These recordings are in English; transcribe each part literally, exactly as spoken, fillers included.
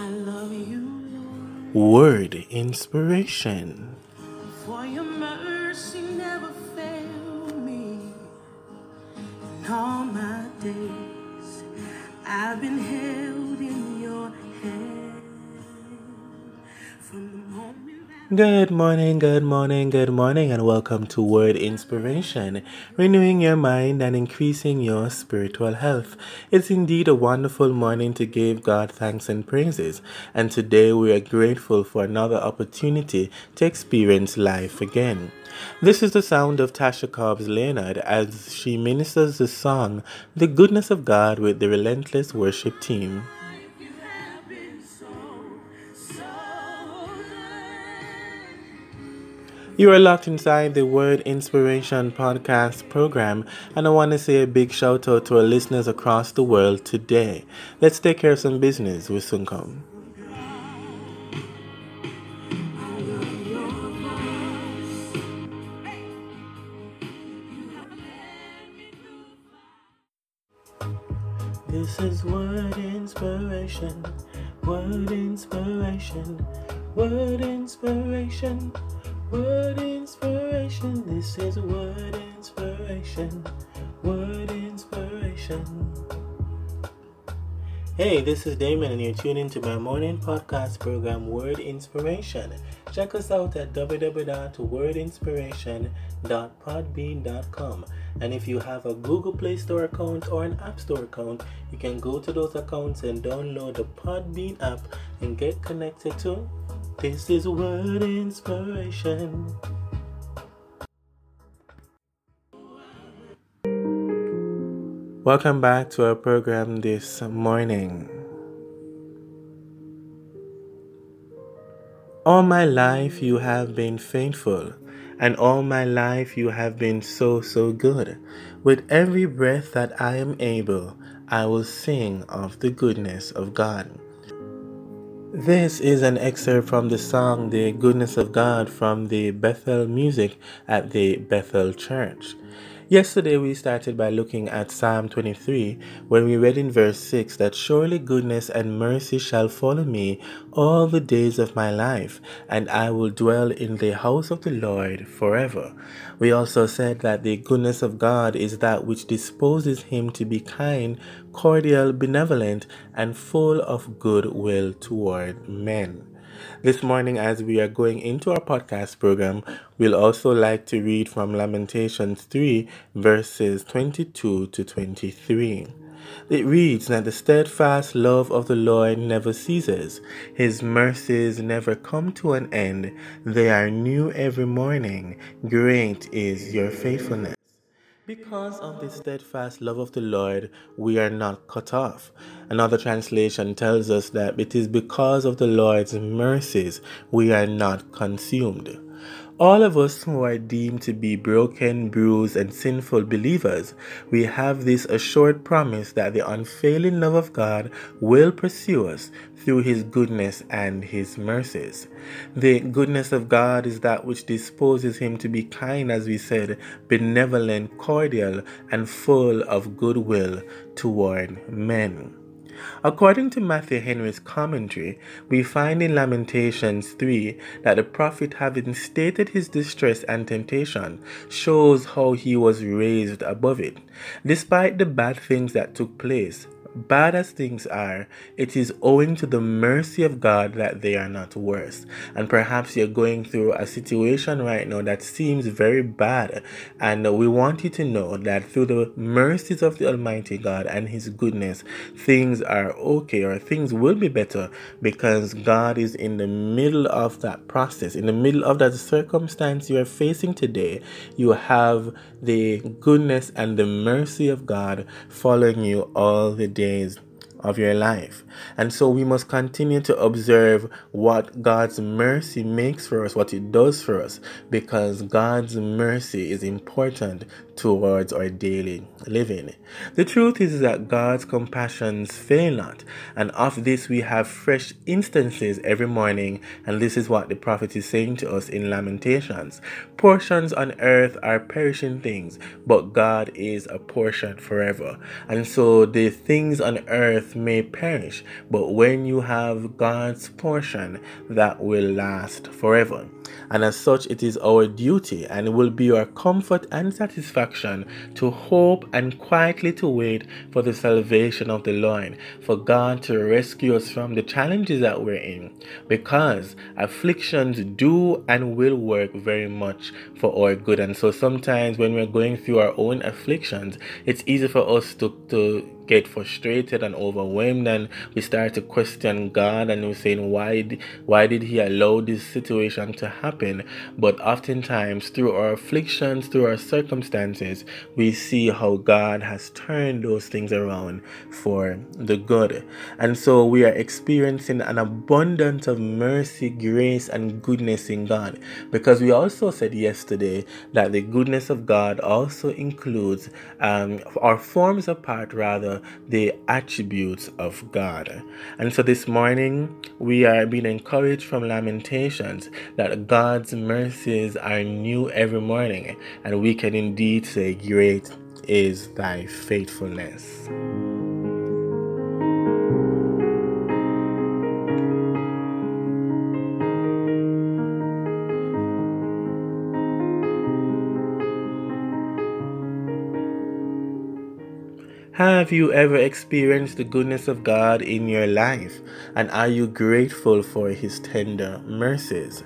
I love you, Lord. Word inspiration. For your mercy never failed me. In all my days, I've been held in your hand. From the moment. Good morning, good morning, good morning, and welcome to Word Inspiration, renewing your mind and increasing your spiritual health. It's indeed a wonderful morning to give God thanks and praises, and today we are grateful for another opportunity to experience life again. This is the sound of Tasha Cobb's Leonard as she ministers the song, The Goodness of God, with the Relentless Worship Team. You are locked inside the Word Inspiration podcast program, and I want to say a big shout out to our listeners across the world today. Let's take care of some business with Sunkom. This is Word Inspiration, Word Inspiration, Word Inspiration. Word inspiration, this is word inspiration, word inspiration. Hey, this is Damon, and you're tuning to my morning podcast program, Word Inspiration. Check us out at w w w dot word inspiration dot podbean dot com. And if you have a Google Play Store account or an App Store account, you can go to those accounts and download the Podbean app and get connected to This is Word Inspiration. Welcome back to our program this morning. All my life you have been faithful, and all my life you have been so, so good. With every breath that I am able, I will sing of the goodness of God. This is an excerpt from the song The Goodness of God from the Bethel Music at the Bethel Church. Yesterday we started by looking at Psalm twenty-three, when we read in verse six that surely goodness and mercy shall follow me all the days of my life, and I will dwell in the house of the Lord forever. We also said that the goodness of God is that which disposes him to be kind, cordial, benevolent, and full of goodwill toward men. This morning, as we are going into our podcast program, we'll also like to read from Lamentations three, verses twenty-two to twenty-three. It reads that the steadfast love of the Lord never ceases. His mercies never come to an end. They are new every morning. Great is your faithfulness. Because of the steadfast love of the Lord, we are not cut off. Another translation tells us that it is because of the Lord's mercies we are not consumed. All of us who are deemed to be broken, bruised, and sinful believers, we have this assured promise that the unfailing love of God will pursue us through his goodness and his mercies. The goodness of God is that which disposes him to be kind, as we said, benevolent, cordial, and full of goodwill toward men. According to Matthew Henry's commentary, we find in Lamentations three that the prophet, having stated his distress and temptation, shows how he was raised above it. Despite the bad things that took place, bad as things are, it is owing to the mercy of God that they are not worse. And perhaps you're going through a situation right now that seems very bad, and we want you to know that through the mercies of the Almighty God and his goodness, things are okay, or things will be better, because God is in the middle of that process. In the middle of that circumstance you are facing today, you have the goodness and the mercy of God following you all the day of your life. And so we must continue to observe what God's mercy makes for us, what it does for us, because God's mercy is important towards our daily living. The truth is that God's compassions fail not, and of this we have fresh instances every morning, and this is what the prophet is saying to us in Lamentations. Portions on earth are perishing things, but God is a portion forever. And so the things on earth may perish, but when you have God's portion, that will last forever. And as such, it is our duty and will be our comfort and satisfaction to hope and quietly to wait for the salvation of the Lord, for God to rescue us from the challenges that we're in, because afflictions do and will work very much for our good. And so sometimes when we're going through our own afflictions, it's easy for us to, to get frustrated and overwhelmed, and we start to question God, and we're saying, why, why did he allow this situation to happen? But oftentimes through our afflictions, through our circumstances, we see how God has turned those things around for the good. And so we are experiencing an abundance of mercy, grace, and goodness in God, because we also said yesterday that the goodness of God also includes um, or forms a part rather the attributes of God. And so this morning we are being encouraged from Lamentations that God's mercies are new every morning, and we can indeed say, great is thy faithfulness. Have you ever experienced the goodness of God in your life, and are you grateful for his tender mercies?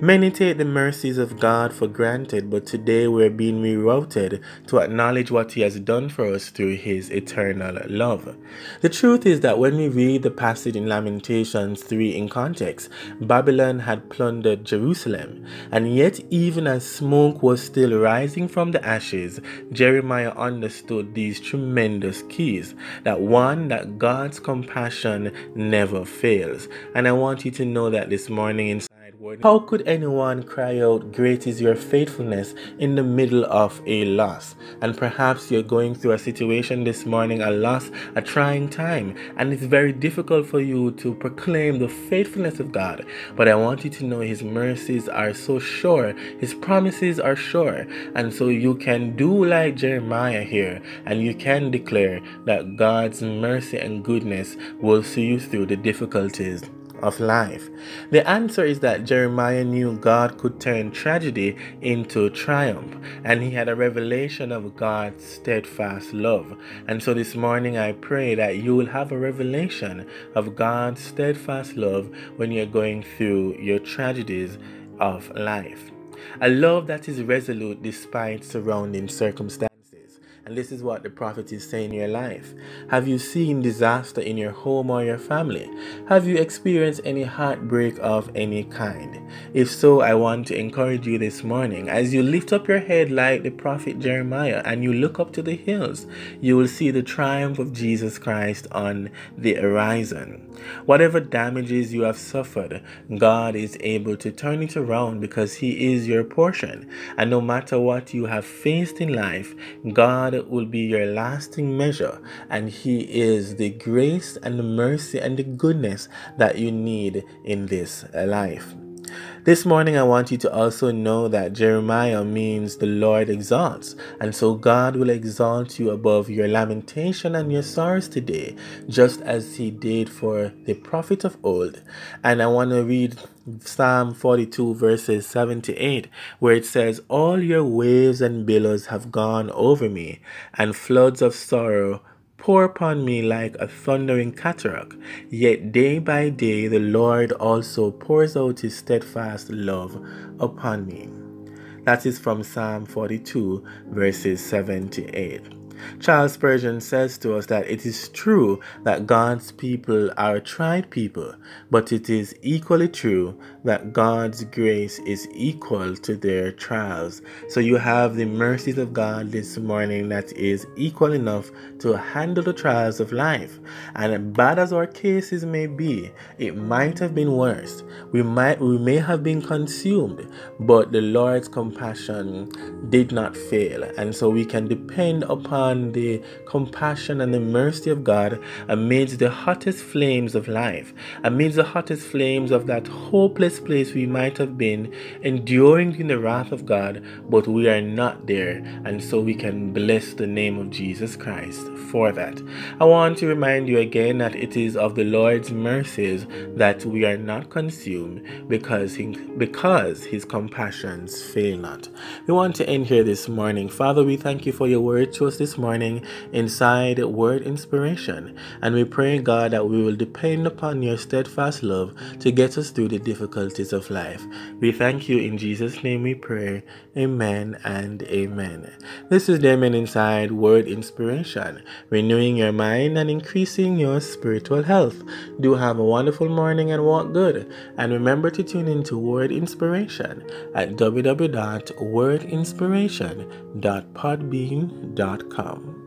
Many take the mercies of God for granted, but today we're being rerouted to acknowledge what he has done for us through his eternal love. The truth is that when we read the passage in Lamentations three in context, Babylon had plundered Jerusalem, and yet even as smoke was still rising from the ashes, Jeremiah understood these tremendous keys. That one, that God's compassion never fails. And I want you to know that this morning in how could anyone cry out, great is your faithfulness, in the middle of a loss? And perhaps you're going through a situation this morning, a loss, a trying time, and it's very difficult for you to proclaim the faithfulness of God. But I want you to know his mercies are so sure, his promises are sure, and so you can do like Jeremiah here, and you can declare that God's mercy and goodness will see you through the difficulties of life. The answer is that Jeremiah knew God could turn tragedy into triumph, and he had a revelation of God's steadfast love. And so this morning I pray that you will have a revelation of God's steadfast love when you're going through your tragedies of life. A love that is resolute despite surrounding circumstances. And this is what the prophet is saying in your life. Have you seen disaster in your home or your family? Have you experienced any heartbreak of any kind? If so, I want to encourage you this morning, as you lift up your head like the prophet Jeremiah and you look up to the hills, you will see the triumph of Jesus Christ on the horizon. Whatever damages you have suffered, God is able to turn it around, because he is your portion. And no matter what you have faced in life, God will be your lasting measure, and he is the grace and the mercy and the goodness that you need in this life. This morning I want you to also know that Jeremiah means the Lord exalts, and so God will exalt you above your lamentation and your sorrows today, just as he did for the prophet of old. And I want to read Psalm forty-two verses seven to eight, where it says, all your waves and billows have gone over me, and floods of sorrow pour upon me like a thundering cataract. Yet day by day the Lord also pours out his steadfast love upon me. That is from Psalm forty-two verses seven to eight. Charles Spurgeon says to us that it is true that God's people are a tried people, but it is equally true that God's grace is equal to their trials. So you have the mercies of God this morning that is equal enough to handle the trials of life. And bad as our cases may be, it might have been worse. We might, we may have been consumed, but the Lord's compassion did not fail. And so we can depend upon the compassion and the mercy of God amidst the hottest flames of life, amidst the hottest flames of that hopeless place we might have been, enduring in the wrath of God, but we are not there. And so we can bless the name of Jesus Christ for that. I want to remind you again that it is of the Lord's mercies that we are not consumed, because, he, because his compassions fail not. We want to end here this morning. Father, we thank you for your word to us this morning inside Word Inspiration. And we pray, God, that we will depend upon your steadfast love to get us through the difficulties of life. We thank you. In Jesus' name we pray. Amen and amen. This is Damon inside Word Inspiration, renewing your mind and increasing your spiritual health. Do have a wonderful morning and walk good. And remember to tune in to Word Inspiration at w w w dot word inspiration dot podbean dot com.